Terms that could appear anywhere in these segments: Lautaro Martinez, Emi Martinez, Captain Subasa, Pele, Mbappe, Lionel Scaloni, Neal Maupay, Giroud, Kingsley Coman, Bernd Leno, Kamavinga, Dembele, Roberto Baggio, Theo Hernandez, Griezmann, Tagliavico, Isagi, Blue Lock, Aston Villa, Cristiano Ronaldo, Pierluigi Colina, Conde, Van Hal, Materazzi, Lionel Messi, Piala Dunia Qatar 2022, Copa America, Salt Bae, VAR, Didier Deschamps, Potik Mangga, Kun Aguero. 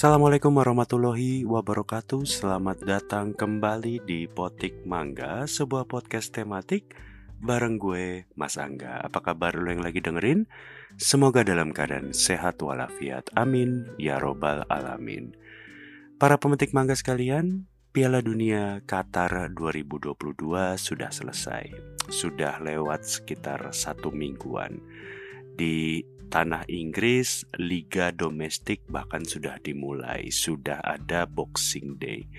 Assalamualaikum warahmatullahi wabarakatuh. Selamat datang kembali di Potik Mangga, sebuah podcast tematik bareng gue, Mas Angga. Apa kabar lo yang lagi dengerin? Semoga dalam keadaan sehat walafiat. Amin ya robbal alamin. Para pemetik mangga sekalian, Piala Dunia Qatar 2022 sudah selesai. Sudah lewat sekitar 1 mingguan. Di tanah Inggris, liga domestik bahkan sudah dimulai, sudah ada Boxing Day.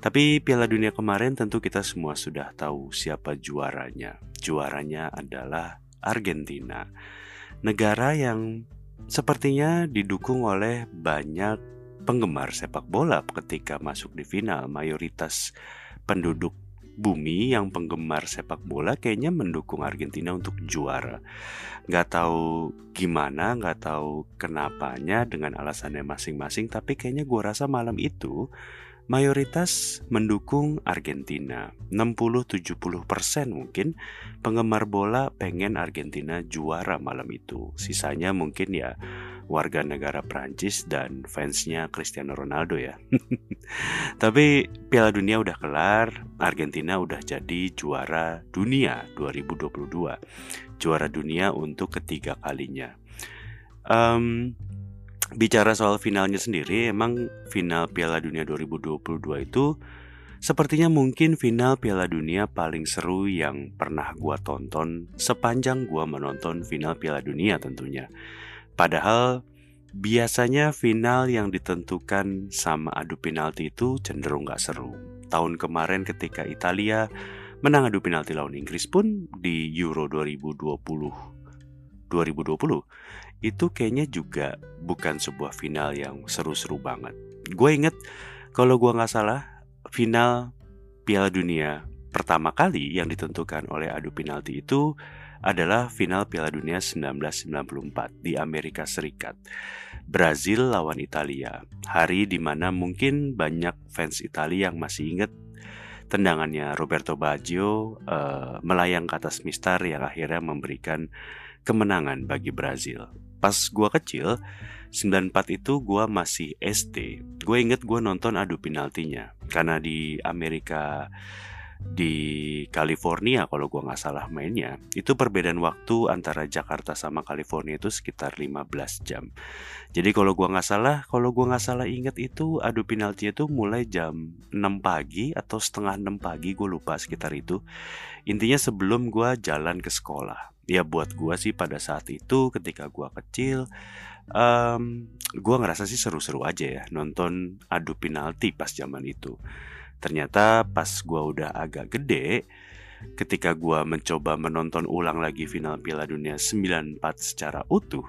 Tapi Piala Dunia kemarin tentu kita semua sudah tahu siapa juaranya. Juaranya adalah Argentina, negara yang sepertinya didukung oleh banyak penggemar sepak bola. Ketika masuk di final, mayoritas penduduk bumi yang penggemar sepak bola kayaknya mendukung Argentina untuk juara. Gak tahu gimana, gak tahu kenapanya, dengan alasannya masing-masing. Tapi kayaknya gue rasa malam itu mayoritas mendukung Argentina. 60-70% mungkin penggemar bola pengen Argentina juara malam itu. Sisanya mungkin ya warga negara Prancis dan fansnya Cristiano Ronaldo ya. Tapi Piala Dunia udah kelar, Argentina udah jadi juara dunia 2022. Juara dunia untuk ketiga kalinya. Bicara soal finalnya sendiri, emang final Piala Dunia 2022 itu sepertinya mungkin final Piala Dunia paling seru yang pernah gua tonton sepanjang gua menonton final Piala Dunia tentunya. Padahal biasanya final yang ditentukan sama adu penalti itu cenderung gak seru. Tahun kemarin ketika Italia menang adu penalti lawan Inggris pun di Euro 2020 itu kayaknya juga bukan sebuah final yang seru-seru banget. Gue inget kalau gue gak salah, final Piala Dunia pertama kali yang ditentukan oleh adu penalti itu adalah final Piala Dunia 1994 di Amerika Serikat. Brazil lawan Italia. Hari di mana mungkin banyak fans Italia yang masih ingat tendangannya Roberto Baggio melayang ke atas mistar yang akhirnya memberikan kemenangan bagi Brazil. Pas gua kecil, 94 itu gua masih SD. Gue inget gua nonton adu penaltinya karena di Amerika, di California kalau gue gak salah mainnya, itu perbedaan waktu antara Jakarta sama California itu sekitar 15 jam. Jadi kalau gue gak salah ingat itu adu penalti itu mulai jam 6 pagi atau setengah 6 pagi, gue lupa sekitar itu. Intinya sebelum gue jalan ke sekolah. Ya buat gue sih pada saat itu ketika gue kecil, gue ngerasa sih seru-seru aja ya nonton adu penalti pas zaman itu. Ternyata pas gue udah agak gede, ketika gue mencoba menonton ulang lagi final Piala Dunia 94 secara utuh,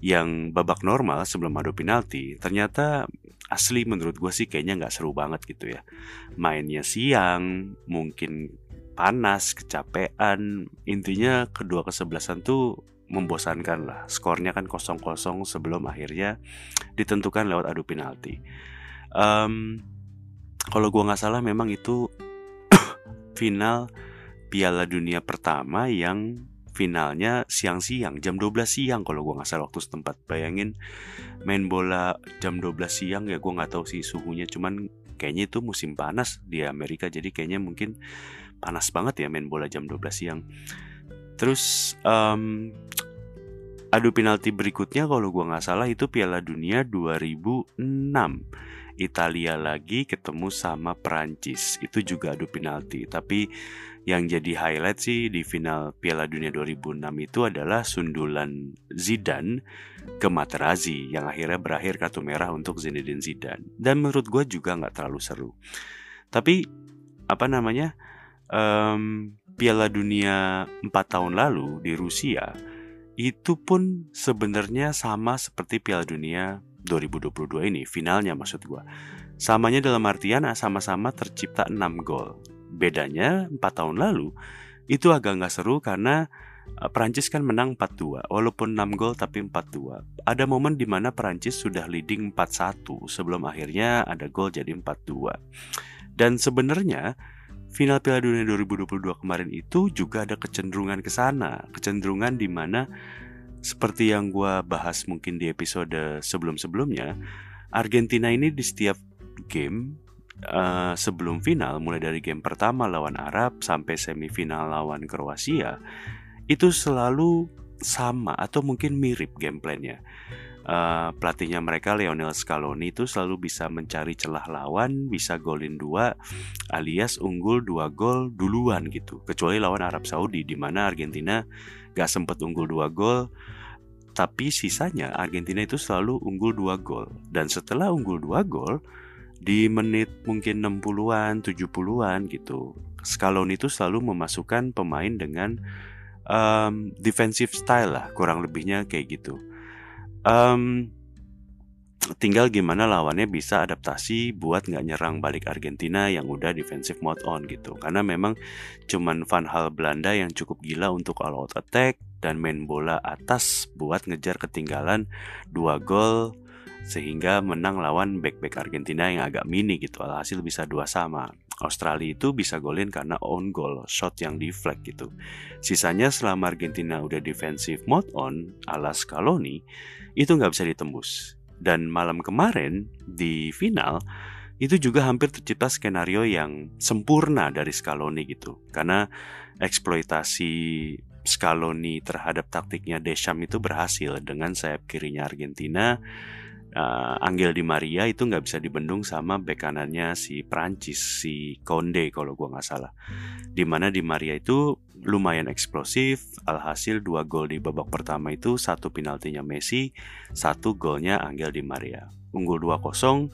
yang babak normal sebelum adu penalti, ternyata asli menurut gue sih kayaknya gak seru banget gitu ya. Mainnya siang, mungkin panas, kecapean, intinya kedua kesebelasan tuh membosankan lah. Skornya kan 0-0 sebelum akhirnya ditentukan lewat adu penalti. Kalau gue gak salah memang itu final Piala Dunia pertama yang finalnya siang-siang, jam 12 siang kalau gue gak salah waktu setempat. Bayangin main bola jam 12 siang ya, gue gak tahu sih suhunya, cuman kayaknya itu musim panas di Amerika. Jadi kayaknya mungkin panas banget ya main bola jam 12 siang. Terus adu penalti berikutnya kalau gue gak salah itu Piala Dunia 2006. Italia lagi ketemu sama Perancis. Itu juga adu penalti. Tapi yang jadi highlight sih di final Piala Dunia 2006 itu adalah sundulan Zidane ke Materazzi, yang akhirnya berakhir kartu merah untuk Zinedine Zidane. Dan menurut gue juga gak terlalu seru. Tapi Piala Dunia 4 tahun lalu di Rusia itu pun sebenarnya sama seperti Piala Dunia 2022 ini, finalnya maksud gue. Samanya dalam artian sama-sama tercipta 6 gol. Bedanya 4 tahun lalu itu agak gak seru karena Perancis kan menang 4-2. Walaupun 6 gol tapi 4-2. Ada momen dimana Perancis sudah leading 4-1 sebelum akhirnya ada gol jadi 4-2. Dan sebenarnya final Piala Dunia 2022 kemarin itu juga ada kecenderungan ke sana, kecenderungan di mana seperti yang gue bahas mungkin di episode sebelum-sebelumnya, Argentina ini di setiap game sebelum final, mulai dari game pertama lawan Arab sampai semifinal lawan Kroasia, itu selalu sama atau mungkin mirip game plan-nya. Pelatihnya mereka Lionel Scaloni itu selalu bisa mencari celah lawan, bisa golin 2 alias unggul 2 gol duluan gitu. Kecuali lawan Arab Saudi di mana Argentina gak sempat unggul 2 gol, tapi sisanya Argentina itu selalu unggul 2 gol. Dan setelah unggul 2 gol di menit mungkin 60-an, 70-an gitu, Scaloni itu selalu memasukkan pemain dengan defensive style lah, kurang lebihnya kayak gitu. Tinggal gimana lawannya bisa adaptasi buat nggak nyerang balik Argentina yang udah defensive mode on gitu. Karena memang cuman Van Hal Belanda yang cukup gila untuk all out attack dan main bola atas buat ngejar ketinggalan 2 gol sehingga menang lawan back-back Argentina yang agak mini gitu. Alhasil bisa 2 sama. Australia itu bisa golin karena own goal, shot yang di flag gitu. Sisanya selama Argentina udah defensive mode on ala Scaloni, itu nggak bisa ditembus. Dan malam kemarin di final, itu juga hampir tercipta skenario yang sempurna dari Scaloni gitu. Karena eksploitasi Scaloni terhadap taktiknya Deschamps itu berhasil dengan sayap kirinya Argentina. Angel Di Maria itu nggak bisa dibendung sama bek kanannya si Prancis, si Conde kalau gue nggak salah. Dimana Di Maria itu lumayan eksplosif, alhasil 2 gol di babak pertama itu 1 penaltinya Messi, 1 golnya Angel Di Maria. Unggul 2-0,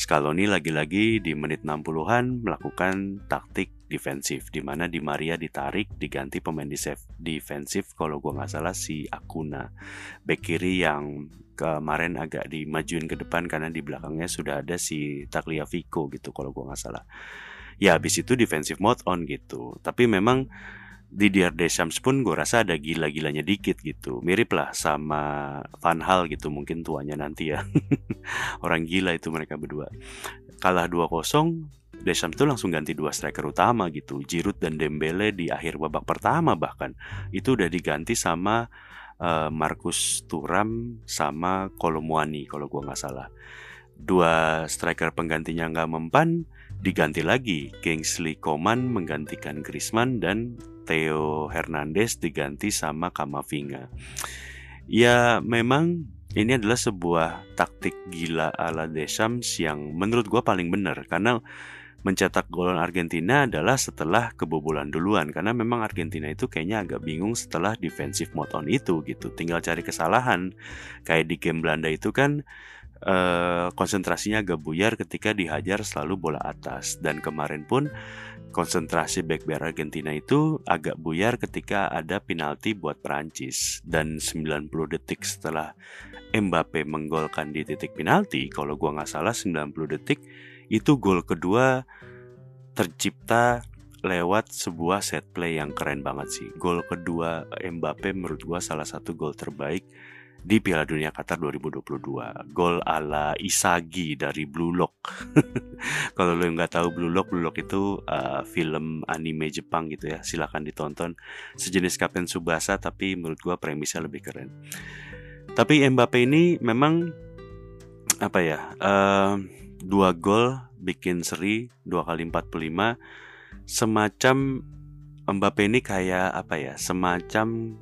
Scaloni lagi-lagi di menit 60-an melakukan taktik defensif, dimana Di Maria ditarik diganti pemain defensif kalau gue nggak salah si Acuna, bek kiri yang kemarin agak dimajuin ke depan karena di belakangnya sudah ada si Tagliavico gitu kalau gue nggak salah. Ya habis itu defensive mode on gitu. Tapi memang Didier Deschamps pun gue rasa ada gila-gilanya dikit gitu. Mirip lah sama Van Hal gitu, mungkin tuanya nanti ya. Orang gila itu mereka berdua. Kalah 2-0, Deschamps tuh langsung ganti 2 striker utama gitu. Giroud dan Dembele di akhir babak pertama bahkan itu udah diganti sama Marcus Thuram sama Kolomwani kalau gue nggak salah. 2 striker penggantinya nggak mempan, diganti lagi Kingsley Coman menggantikan Griezmann dan Theo Hernandez diganti sama Kamavinga. Ya memang ini adalah sebuah taktik gila ala Deschamps yang menurut gue paling benar, karena mencetak gol Argentina adalah setelah kebobolan duluan. Karena memang Argentina itu kayaknya agak bingung setelah defensive mode on itu gitu. Tinggal cari kesalahan. Kayak di game Belanda itu kan konsentrasinya agak buyar ketika dihajar selalu bola atas. Dan kemarin pun konsentrasi back-back Argentina itu agak buyar ketika ada penalti buat Perancis. Dan 90 detik setelah Mbappe menggolkan di titik penalti, kalau gua nggak salah 90 detik, itu gol kedua tercipta lewat sebuah set play yang keren banget sih. Gol kedua Mbappe menurut gua salah satu gol terbaik di Piala Dunia Qatar 2022. Gol ala Isagi dari Blue Lock. Kalau lo yang nggak tahu Blue Lock itu film anime Jepang gitu ya. Silakan ditonton. Sejenis Captain Subasa tapi menurut gua premisnya lebih keren. Tapi Mbappe ini memang apa ya? 2 gol bikin seri 2x45. Semacam Mbappe ini kayak apa ya, semacam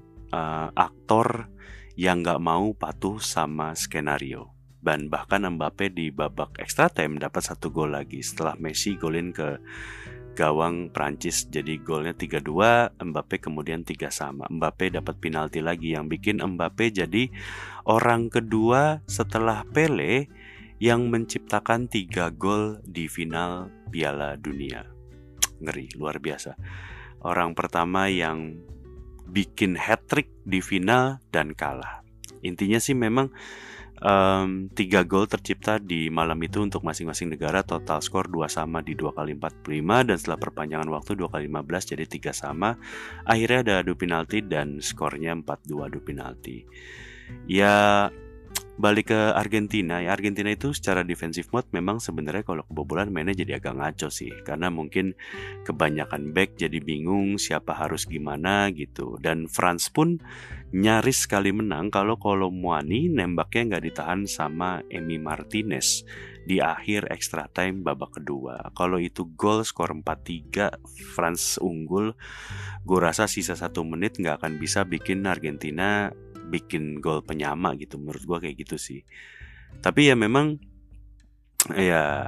aktor yang gak mau patuh sama skenario. Dan bahkan Mbappe di babak extra time dapat 1 gol lagi setelah Messi golin ke gawang Prancis. Jadi golnya 3-2, Mbappe kemudian 3 sama. Mbappe dapat penalti lagi yang bikin Mbappe jadi orang kedua setelah Pele yang menciptakan 3 gol di final Piala Dunia. Ngeri, luar biasa. Orang pertama yang bikin hat-trick di final dan kalah. Intinya sih memang 3 gol tercipta di malam itu untuk masing-masing negara. Total skor 2 sama di 2x45. Dan setelah perpanjangan waktu 2x15 jadi 3 sama. Akhirnya ada adu penalti dan skornya 4-2 adu penalti. Ya balik ke Argentina ya, Argentina itu secara defensive mode memang sebenarnya kalau kebobolan mainnya jadi agak ngaco sih, karena mungkin kebanyakan back jadi bingung siapa harus gimana gitu. Dan France pun nyaris sekali menang kalau Kolomwani nembaknya nggak ditahan sama Emi Martinez di akhir extra time babak kedua. Kalau itu gol skor 4-3 France unggul, gue rasa sisa 1 menit nggak akan bisa bikin Argentina bikin gol penyama gitu, menurut gue kayak gitu sih. Tapi ya memang ya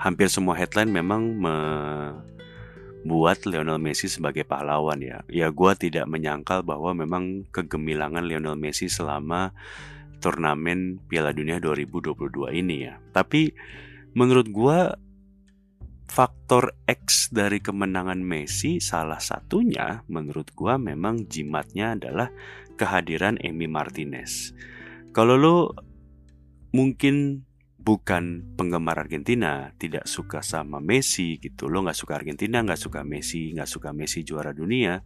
hampir semua headline memang membuat Lionel Messi sebagai pahlawan ya. Ya gue tidak menyangkal bahwa memang kegemilangan Lionel Messi selama turnamen Piala Dunia 2022 ini ya. Tapi menurut gue faktor X dari kemenangan Messi salah satunya menurut gua memang jimatnya adalah kehadiran Emi Martinez. Kalau lo mungkin bukan penggemar Argentina, tidak suka sama Messi gitu, lo gak suka Argentina, gak suka Messi juara dunia,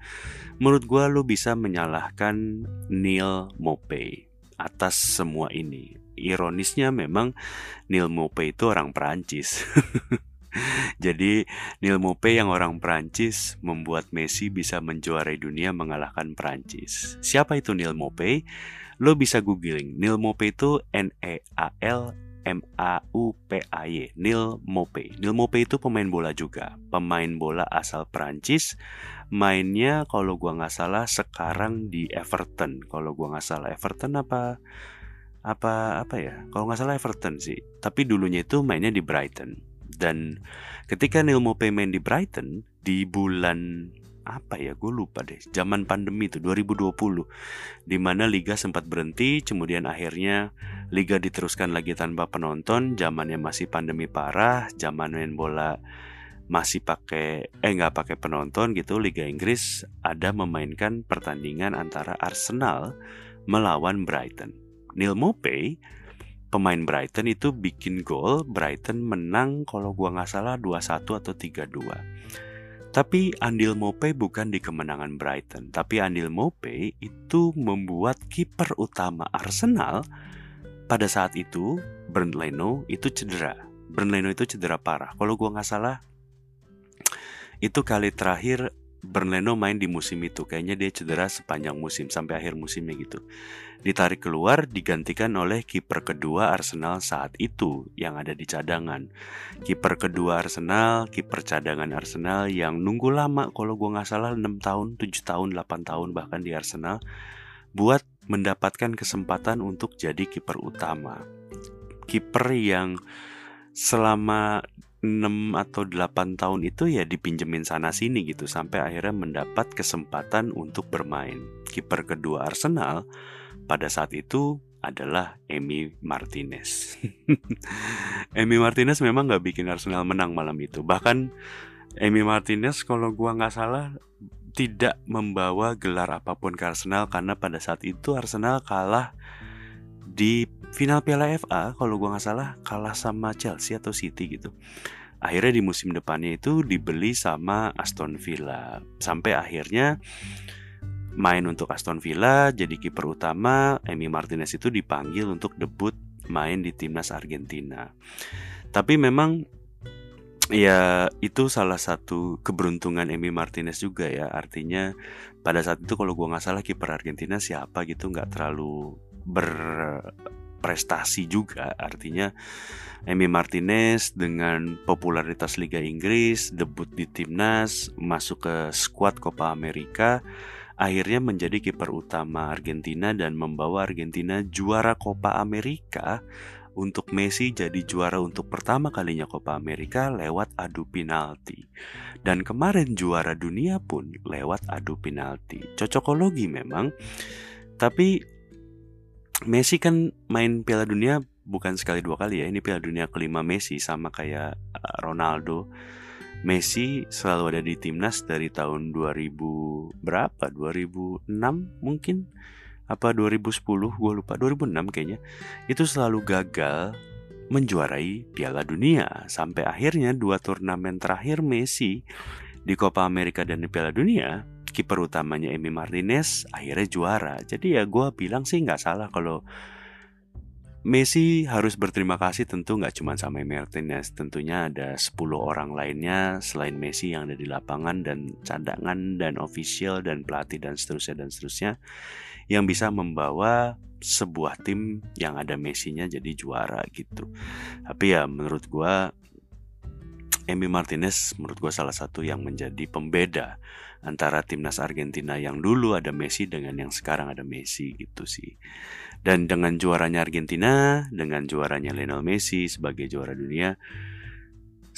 menurut gua lo bisa menyalahkan Neal Maupay atas semua ini. Ironisnya memang Neal Maupay itu orang Perancis. Jadi Neal Maupay yang orang Perancis membuat Messi bisa menjuarai dunia mengalahkan Perancis. Siapa itu Neal Maupay? Lo bisa googling. Neal Maupay itu N-E-A-L-M-A-U-P-A-Y. Neal Maupay. Neal Maupay itu pemain bola juga. Pemain bola asal Perancis. Mainnya kalau gua nggak salah sekarang di Everton. Kalau gua nggak salah Everton apa ya? Kalau nggak salah Everton sih. Tapi dulunya itu mainnya di Brighton. Dan ketika Neal Maupay main di Brighton di bulan apa ya, gue lupa deh, zaman pandemi itu 2020, di mana liga sempat berhenti, kemudian akhirnya liga diteruskan lagi tanpa penonton, zamannya masih pandemi parah, zaman main bola masih nggak pakai penonton gitu. Liga Inggris ada memainkan pertandingan antara Arsenal melawan Brighton. Neal Maupay pemain Brighton itu bikin gol, Brighton menang kalau gua nggak salah 2-1 atau 3-2. Tapi andil Maupay bukan di kemenangan Brighton, tapi andil Maupay itu membuat kiper utama Arsenal pada saat itu, Bernd Leno itu cedera. Bernd Leno itu cedera parah. Kalau gua nggak salah, itu kali terakhir Bernd Leno main di musim itu. Kayaknya dia cedera sepanjang musim sampai akhir musimnya gitu. Ditarik keluar, digantikan oleh kiper kedua Arsenal saat itu yang ada di cadangan. Kiper kedua Arsenal, kiper cadangan Arsenal yang nunggu lama, kalau gue gak salah 6 tahun, 7 tahun, 8 tahun bahkan di Arsenal, buat mendapatkan kesempatan untuk jadi kiper utama. Kiper yang selama 6 atau 8 tahun itu ya dipinjemin sana-sini gitu, sampai akhirnya mendapat kesempatan untuk bermain. Kiper kedua Arsenal pada saat itu adalah Emi Martinez. Emi Martinez memang gak bikin Arsenal menang malam itu. Bahkan Emi Martinez kalau gua gak salah tidak membawa gelar apapun ke Arsenal, karena pada saat itu Arsenal kalah di final Piala FA, kalau gua gak salah kalah sama Chelsea atau City gitu. Akhirnya di musim depannya itu dibeli sama Aston Villa, sampai akhirnya main untuk Aston Villa, jadi kiper utama. Emi Martinez itu dipanggil untuk debut main di timnas Argentina. Tapi memang ya itu salah satu keberuntungan Emi Martinez juga ya. Artinya pada saat itu kalau gua nggak salah kiper Argentina siapa gitu nggak terlalu berprestasi juga. Artinya Emi Martinez dengan popularitas Liga Inggris, debut di timnas, masuk ke skuad Copa America, akhirnya menjadi kiper utama Argentina dan membawa Argentina juara Copa America. Untuk Messi jadi juara untuk pertama kalinya Copa America lewat adu penalti. Dan kemarin juara dunia pun lewat adu penalti. Cocokologi memang. Tapi Messi kan main Piala Dunia bukan sekali dua kali ya. Ini Piala Dunia kelima Messi, sama kayak Ronaldo. Messi selalu ada di timnas dari tahun 2000 berapa? 2006 mungkin? Apa 2010? Gue lupa, 2006 kayaknya. Itu selalu gagal menjuarai Piala Dunia. Sampai akhirnya 2 turnamen terakhir Messi di Copa America dan di Piala Dunia, kiper utamanya Emi Martinez akhirnya juara. Jadi ya gue bilang sih gak salah kalau Messi harus berterima kasih tentu nggak cuma sama Martinez, tentunya ada 10 orang lainnya selain Messi yang ada di lapangan dan cadangan dan official dan pelatih dan seterusnya yang bisa membawa sebuah tim yang ada Messi-nya jadi juara gitu. Tapi ya menurut gua Emi Martinez menurut gua salah satu yang menjadi pembeda antara timnas Argentina yang dulu ada Messi dengan yang sekarang ada Messi gitu sih. Dan dengan juaranya Argentina, dengan juaranya Lionel Messi sebagai juara dunia,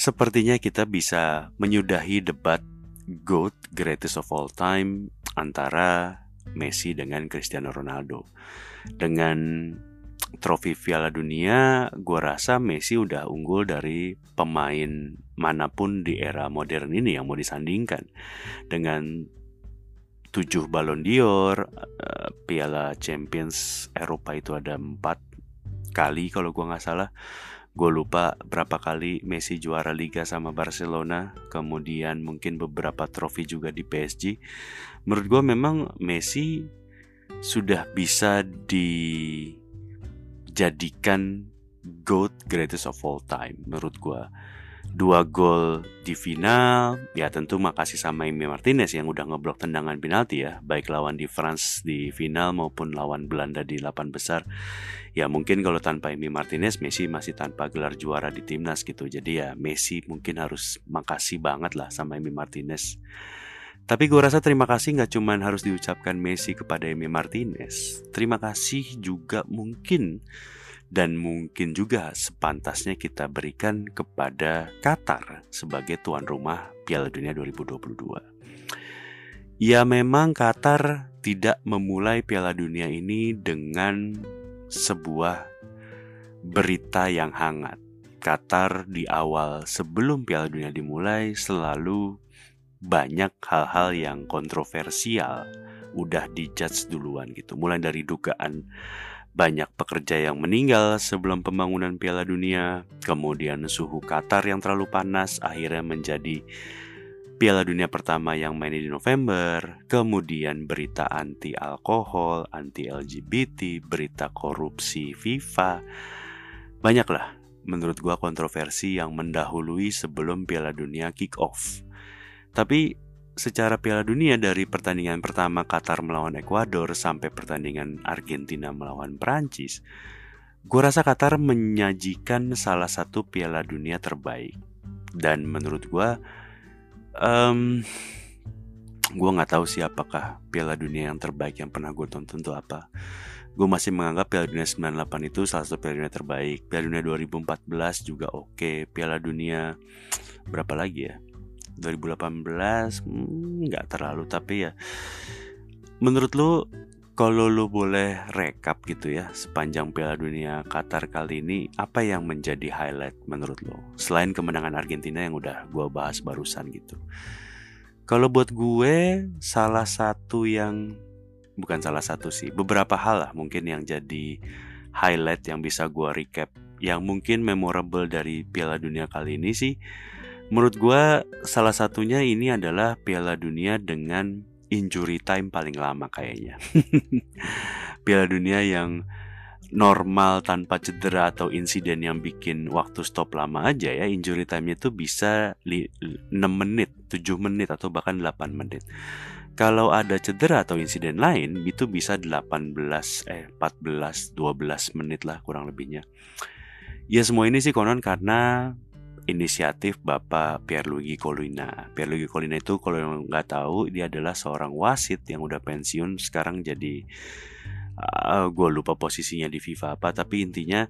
sepertinya kita bisa menyudahi debat GOAT, greatest of all time, antara Messi dengan Cristiano Ronaldo. Dengan trofi Piala Dunia, gua rasa Messi udah unggul dari pemain manapun di era modern ini yang mau disandingkan. Dengan 7 Ballon d'Or, Piala Champions Eropa itu ada 4 kali kalau gue gak salah. Gue lupa berapa kali Messi juara Liga sama Barcelona. Kemudian mungkin beberapa trofi juga di PSG. Menurut gue memang Messi sudah bisa dijadikan GOAT, greatest of all time menurut gue. 2 gol di final, ya tentu makasih sama Emi Martinez yang udah ngeblok tendangan penalti ya, baik lawan di France di final maupun lawan Belanda di 8 besar. Ya mungkin kalau tanpa Emi Martinez, Messi masih tanpa gelar juara di timnas gitu. Jadi ya Messi mungkin harus makasih banget lah sama Emi Martinez. Tapi gue rasa terima kasih gak cuma harus diucapkan Messi kepada Emi Martinez. Terima kasih juga mungkin, dan mungkin juga sepantasnya kita berikan kepada Qatar sebagai tuan rumah Piala Dunia 2022. Ya memang Qatar tidak memulai Piala Dunia ini dengan sebuah berita yang hangat. Qatar di awal sebelum Piala Dunia dimulai selalu banyak hal-hal yang kontroversial, udah dijudge duluan gitu. Mulai dari dugaan banyak pekerja yang meninggal sebelum pembangunan Piala Dunia, kemudian suhu Qatar yang terlalu panas akhirnya menjadi Piala Dunia pertama yang main di November, kemudian berita anti-alkohol, anti-LGBT, berita korupsi FIFA. Banyaklah menurut gua kontroversi yang mendahului sebelum Piala Dunia kick-off. Tapi secara Piala Dunia dari pertandingan pertama Qatar melawan Ekuador sampai pertandingan Argentina melawan Perancis, gue rasa Qatar menyajikan salah satu Piala Dunia terbaik. Dan menurut gue nggak tahu sih apakah Piala Dunia yang terbaik yang pernah gue tonton itu apa. Gue masih menganggap Piala Dunia 98 itu salah satu Piala Dunia terbaik. Piala Dunia 2014 juga oke. Piala Dunia berapa lagi ya? 2018 nggak terlalu, tapi ya menurut lu kalau lu boleh rekap gitu ya sepanjang Piala Dunia Qatar kali ini, apa yang menjadi highlight menurut lu selain kemenangan Argentina yang udah gua bahas barusan gitu? Kalau buat gue salah satu yang bukan salah satu sih, beberapa hal lah mungkin yang jadi highlight yang bisa gua recap yang mungkin memorable dari Piala Dunia kali ini sih. Menurut gue salah satunya ini adalah Piala Dunia dengan injury time paling lama kayaknya. Piala Dunia yang normal tanpa cedera atau insiden yang bikin waktu stop lama aja ya, injury time-nya tuh bisa 6 menit, 7 menit atau bahkan 8 menit. Kalau ada cedera atau insiden lain itu bisa 12 menit lah kurang lebihnya. Ya semua ini sih konon karena inisiatif Bapak Pierluigi Colina. Pierluigi Colina itu kalau nggak tahu dia adalah seorang wasit yang udah pensiun sekarang jadi gue lupa posisinya di FIFA apa, tapi intinya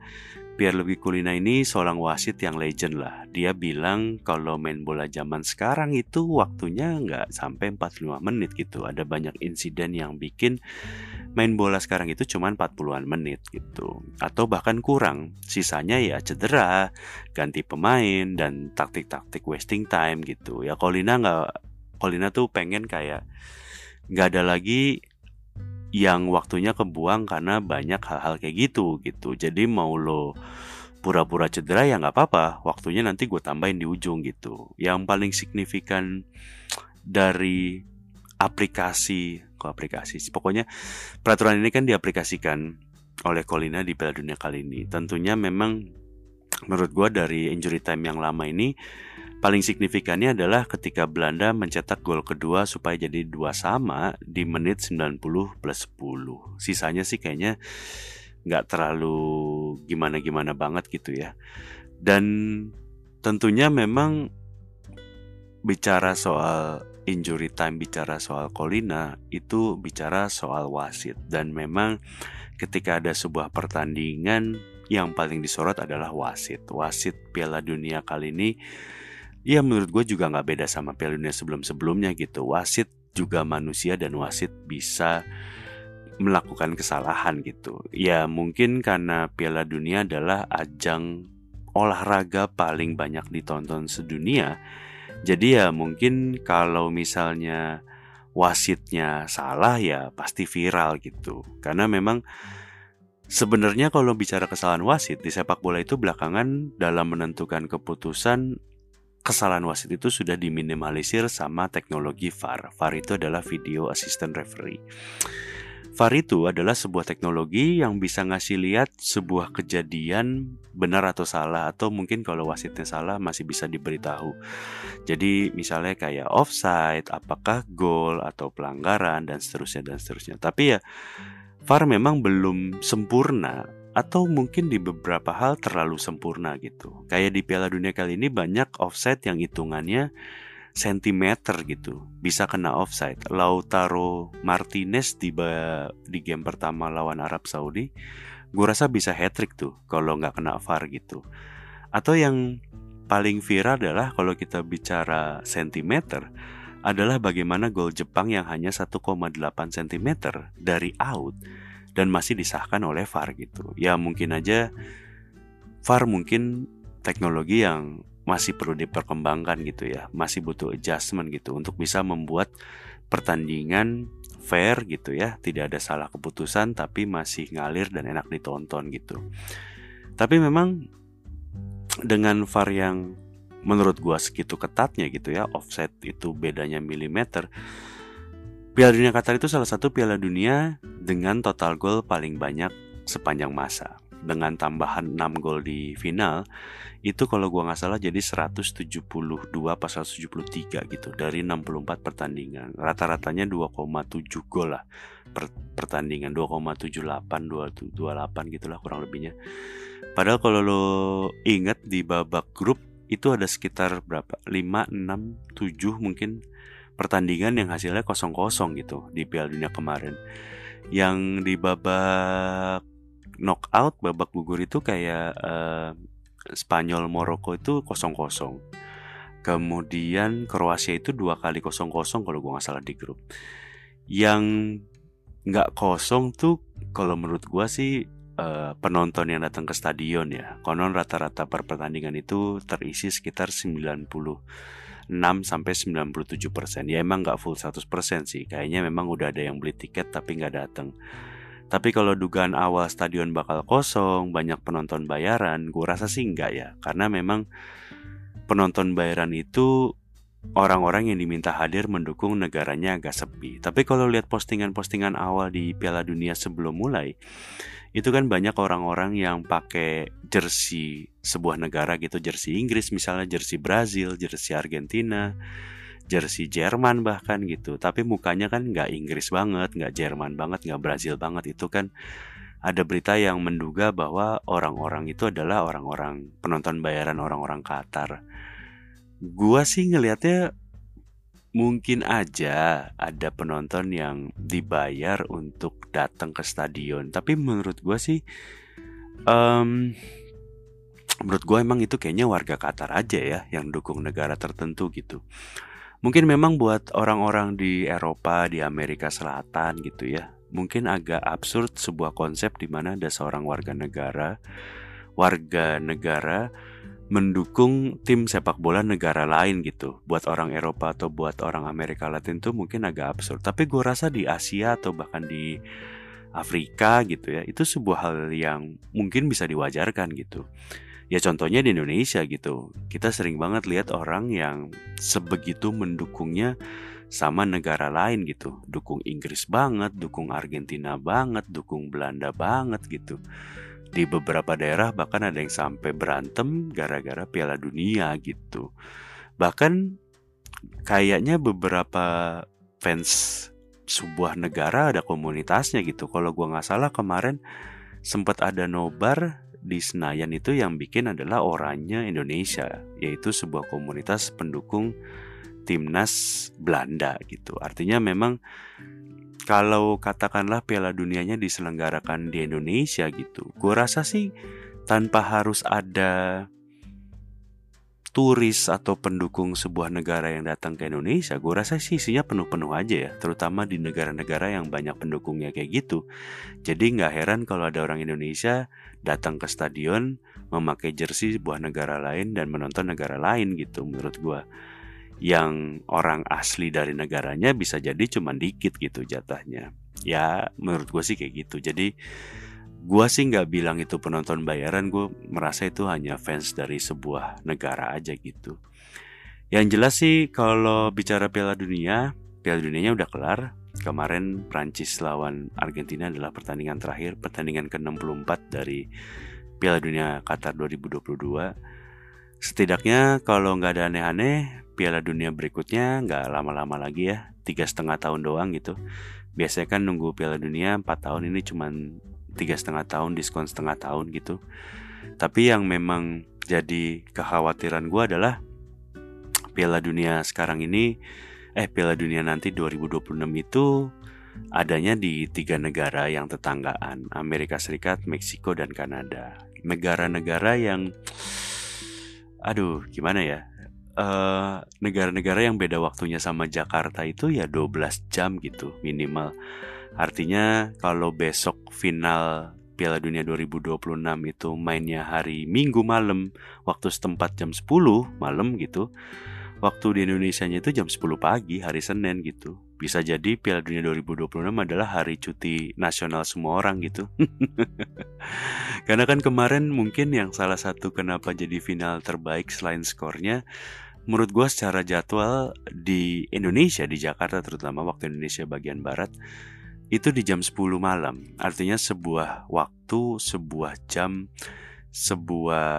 Pierluigi Colina ini seorang wasit yang legend lah. Dia bilang kalau main bola zaman sekarang itu waktunya nggak sampai 45 menit gitu. Ada banyak insiden yang bikin main bola sekarang itu cuma 40-an menit gitu. Atau bahkan kurang. Sisanya ya cedera, ganti pemain, dan taktik-taktik wasting time gitu. Ya Colina tuh pengen kayak gak ada lagi yang waktunya kebuang karena banyak hal-hal kayak gitu. Jadi mau lo pura-pura cedera ya gak apa-apa. Waktunya nanti gue tambahin di ujung gitu. Yang paling signifikan dari aplikasi, pokoknya peraturan ini kan diaplikasikan oleh Colina di Piala Dunia kali ini. Tentunya memang menurut gue dari injury time yang lama ini paling signifikannya adalah ketika Belanda mencetak gol kedua supaya jadi 2-0 di menit 90+10. Sisanya sih kayaknya nggak terlalu gimana-gimana banget gitu ya. Dan tentunya memang bicara soal injury time, bicara soal Colina, itu bicara soal wasit. Dan memang ketika ada sebuah pertandingan yang paling disorot adalah wasit. Wasit Piala Dunia kali ini, ya menurut gue juga gak beda sama Piala Dunia sebelum-sebelumnya gitu. Wasit juga manusia dan wasit bisa melakukan kesalahan gitu. Ya mungkin karena Piala Dunia adalah ajang olahraga paling banyak ditonton sedunia. Jadi ya mungkin kalau misalnya wasitnya salah ya pasti viral gitu. Karena memang sebenarnya kalau bicara kesalahan wasit di sepak bola itu belakangan dalam menentukan keputusan, kesalahan wasit itu sudah diminimalisir sama teknologi VAR. VAR itu adalah Video Assistant Referee. VAR itu adalah sebuah teknologi yang bisa ngasih lihat sebuah kejadian benar atau salah, atau mungkin kalau wasitnya salah masih bisa diberitahu. Jadi misalnya kayak offside, apakah gol atau pelanggaran, dan seterusnya dan seterusnya. Tapi ya VAR memang belum sempurna, atau mungkin di beberapa hal terlalu sempurna gitu. Kayak di Piala Dunia kali ini banyak offside yang hitungannya sentimeter gitu, bisa kena offside. Lautaro Martinez di game pertama lawan Arab Saudi, gue rasa bisa hat-trick tuh kalau nggak kena VAR gitu. Atau yang paling viral adalah kalau kita bicara sentimeter, adalah bagaimana gol Jepang yang hanya 1,8 cm dari out dan masih disahkan oleh VAR gitu. Ya mungkin aja VAR mungkin teknologi yang masih perlu diperkembangkan gitu ya. Masih butuh adjustment gitu untuk bisa membuat pertandingan fair gitu ya. Tidak ada salah keputusan tapi masih ngalir dan enak ditonton gitu. Tapi memang dengan VAR yang menurut gua segitu ketatnya gitu ya, offside itu bedanya milimeter, Piala Dunia Qatar itu salah satu Piala Dunia dengan total gol paling banyak sepanjang masa. Dengan tambahan 6 gol di final, itu kalau gua gak salah jadi 172 pas 173 gitu, dari 64 pertandingan. Rata-ratanya 2,7 gol lah per pertandingan, 2,78, 2,28 gitulah kurang lebihnya. Padahal kalau lo ingat di babak grup itu ada sekitar berapa? 5, 6, 7 mungkin pertandingan yang hasilnya 0-0 gitu di Piala Dunia kemarin. Yang di babak knockout, babak gugur itu kayak Spanyol Maroko itu 0-0. Kemudian Kroasia itu 2 kali 0-0 kalau gue gak salah di grup. Yang gak kosong tuh kalau menurut gue sih penonton yang datang ke stadion ya. Konon rata-rata per pertandingan itu terisi sekitar 96-97%. Ya emang gak full 100% sih. Kayaknya memang udah ada yang beli tiket tapi gak datang. Tapi kalau dugaan awal stadion bakal kosong, banyak penonton bayaran, gue rasa sih enggak ya. Karena memang penonton bayaran itu orang-orang yang diminta hadir mendukung negaranya agak sepi. Tapi kalau lihat postingan-postingan awal di Piala Dunia sebelum mulai, itu kan banyak orang-orang yang pakai jersey sebuah negara gitu, jersey Inggris misalnya, jersey Brazil, jersey Argentina, jersey Jerman bahkan gitu. Tapi mukanya kan nggak Inggris banget, nggak Jerman banget, nggak Brazil banget. Itu kan ada berita yang menduga bahwa orang-orang itu adalah orang-orang penonton bayaran, orang-orang Qatar. Gua sih ngelihatnya mungkin aja ada penonton yang dibayar untuk datang ke stadion. Tapi menurut gue sih, menurut gue emang itu kayaknya warga Qatar aja ya yang dukung negara tertentu gitu. Mungkin memang buat orang-orang di Eropa, di Amerika Selatan gitu ya, mungkin agak absurd sebuah konsep di mana ada seorang warga negara mendukung tim sepak bola negara lain gitu. Buat orang Eropa atau buat orang Amerika Latin tuh mungkin agak absurd. Tapi gue rasa di Asia atau bahkan di Afrika gitu ya, itu sebuah hal yang mungkin bisa diwajarkan gitu. Ya contohnya di Indonesia gitu, kita sering banget lihat orang yang sebegitu mendukungnya sama negara lain gitu. Dukung Inggris banget, dukung Argentina banget, dukung Belanda banget gitu. Di beberapa daerah bahkan ada yang sampai berantem gara-gara Piala Dunia gitu. Bahkan kayaknya beberapa fans sebuah negara ada komunitasnya gitu. Kalau gue gak salah kemarin sempat ada nobar di Senayan itu yang bikin adalah Oranye Indonesia, yaitu sebuah komunitas pendukung Timnas Belanda gitu. Artinya memang kalau katakanlah Piala Dunianya diselenggarakan di Indonesia gitu, gue rasa sih tanpa harus ada turis atau pendukung sebuah negara yang datang ke Indonesia, gue rasa sih isinya penuh-penuh aja ya, terutama di negara-negara yang banyak pendukungnya kayak gitu. Jadi gak heran kalau ada orang Indonesia datang ke stadion memakai jersey sebuah negara lain dan menonton negara lain gitu. Menurut gue yang orang asli dari negaranya bisa jadi cuman dikit gitu jatahnya. Ya menurut gue sih kayak gitu. Jadi gue sih gak bilang itu penonton bayaran, gue merasa itu hanya fans dari sebuah negara aja gitu. Yang jelas sih kalau bicara Piala Dunia, Piala Dunianya udah kelar. Kemarin Prancis lawan Argentina adalah pertandingan terakhir, pertandingan ke-64 dari Piala Dunia Qatar 2022. Setidaknya kalau gak ada aneh-aneh, Piala Dunia berikutnya nggak lama-lama lagi ya, 3,5 tahun doang gitu. Biasanya kan nunggu Piala Dunia 4 tahun, ini cuma 3,5 tahun, diskon setengah tahun gitu. Tapi yang memang jadi kekhawatiran gue adalah Piala Dunia sekarang ini, Piala Dunia nanti 2026 itu adanya di 3 negara yang tetanggaan, Amerika Serikat, Meksiko, dan Kanada. Negara-negara yang, gimana ya? Negara-negara yang beda waktunya sama Jakarta itu ya 12 jam gitu minimal. Artinya kalau besok final Piala Dunia 2026 itu mainnya hari Minggu malam waktu setempat jam 10 malam gitu, waktu di Indonesianya itu jam 10 pagi hari Senin gitu. Bisa jadi Piala Dunia 2026 adalah hari cuti nasional semua orang gitu. Karena kan kemarin mungkin yang salah satu kenapa jadi final terbaik selain skornya, menurut gue secara jadwal di Indonesia, di Jakarta terutama waktu Indonesia bagian barat, itu di jam 10 malam. Artinya sebuah waktu, sebuah jam, sebuah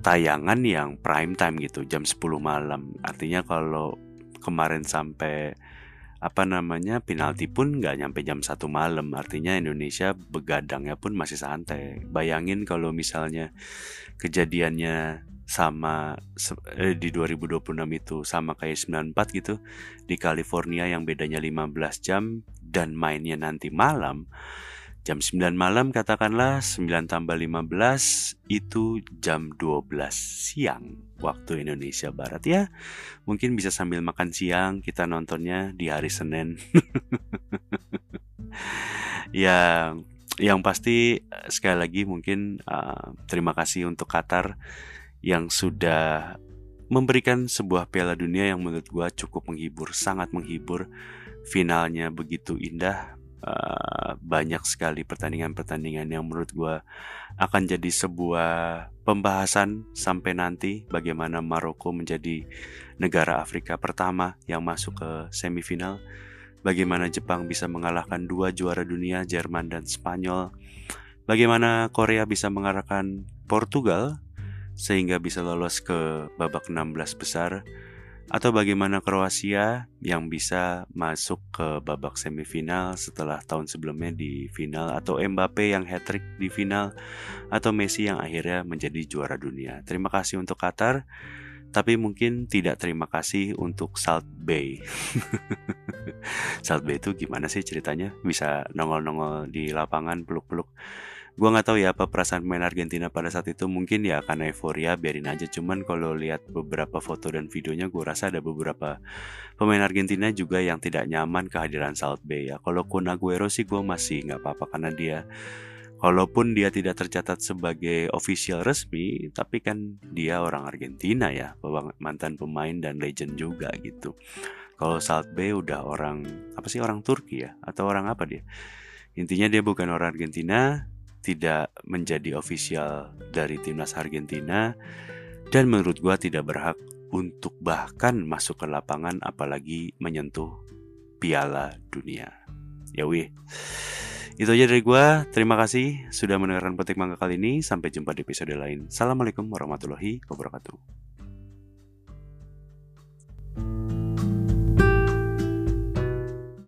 tayangan yang prime time gitu, jam 10 malam. Artinya kalau kemarin sampai penalti pun gak nyampe jam 1 malam. Artinya Indonesia begadangnya pun masih santai. Bayangin kalau misalnya kejadiannya sama di 2026 itu sama kayak 94 gitu, di California yang bedanya 15 jam dan mainnya nanti malam, jam 9 malam katakanlah, 9 + 15 itu jam 12 siang waktu Indonesia Barat ya. Mungkin bisa sambil makan siang kita nontonnya di hari Senin. Ya, yang pasti sekali lagi mungkin terima kasih untuk Qatar yang sudah memberikan sebuah Piala Dunia yang menurut gua cukup menghibur, sangat menghibur. Finalnya begitu indah. Banyak sekali pertandingan-pertandingan yang menurut gue akan jadi sebuah pembahasan sampai nanti, bagaimana Maroko menjadi negara Afrika pertama yang masuk ke semifinal, bagaimana Jepang bisa mengalahkan 2 juara dunia, Jerman dan Spanyol, bagaimana Korea bisa mengalahkan Portugal sehingga bisa lolos ke babak 16 besar, atau bagaimana Kroasia yang bisa masuk ke babak semifinal setelah tahun sebelumnya di final, atau Mbappe yang hat-trick di final, atau Messi yang akhirnya menjadi juara dunia. Terima kasih untuk Qatar, tapi mungkin tidak terima kasih untuk Salt Bae. Salt Bae itu gimana sih ceritanya? Bisa nongol-nongol di lapangan, peluk-peluk. Gue gak tahu ya apa perasaan pemain Argentina pada saat itu, mungkin ya karena euforia biarin aja. Cuman kalau lihat beberapa foto dan videonya, gue rasa ada beberapa pemain Argentina juga yang tidak nyaman kehadiran Salt Bae ya. Kalau Kun Aguero sih gue masih gak apa-apa, karena dia walaupun dia tidak tercatat sebagai official resmi, tapi kan dia orang Argentina ya, mantan pemain dan legend juga gitu. Kalau Salt Bae udah orang orang Turki ya, atau orang apa dia, intinya dia bukan orang Argentina, tidak menjadi official dari timnas Argentina, dan menurut gue tidak berhak untuk bahkan masuk ke lapangan apalagi menyentuh Piala Dunia. Ya wih. Itu aja dari gua. Terima kasih sudah mendengarkan Potik Mangga kali ini. Sampai jumpa di episode lain. Assalamualaikum warahmatullahi wabarakatuh.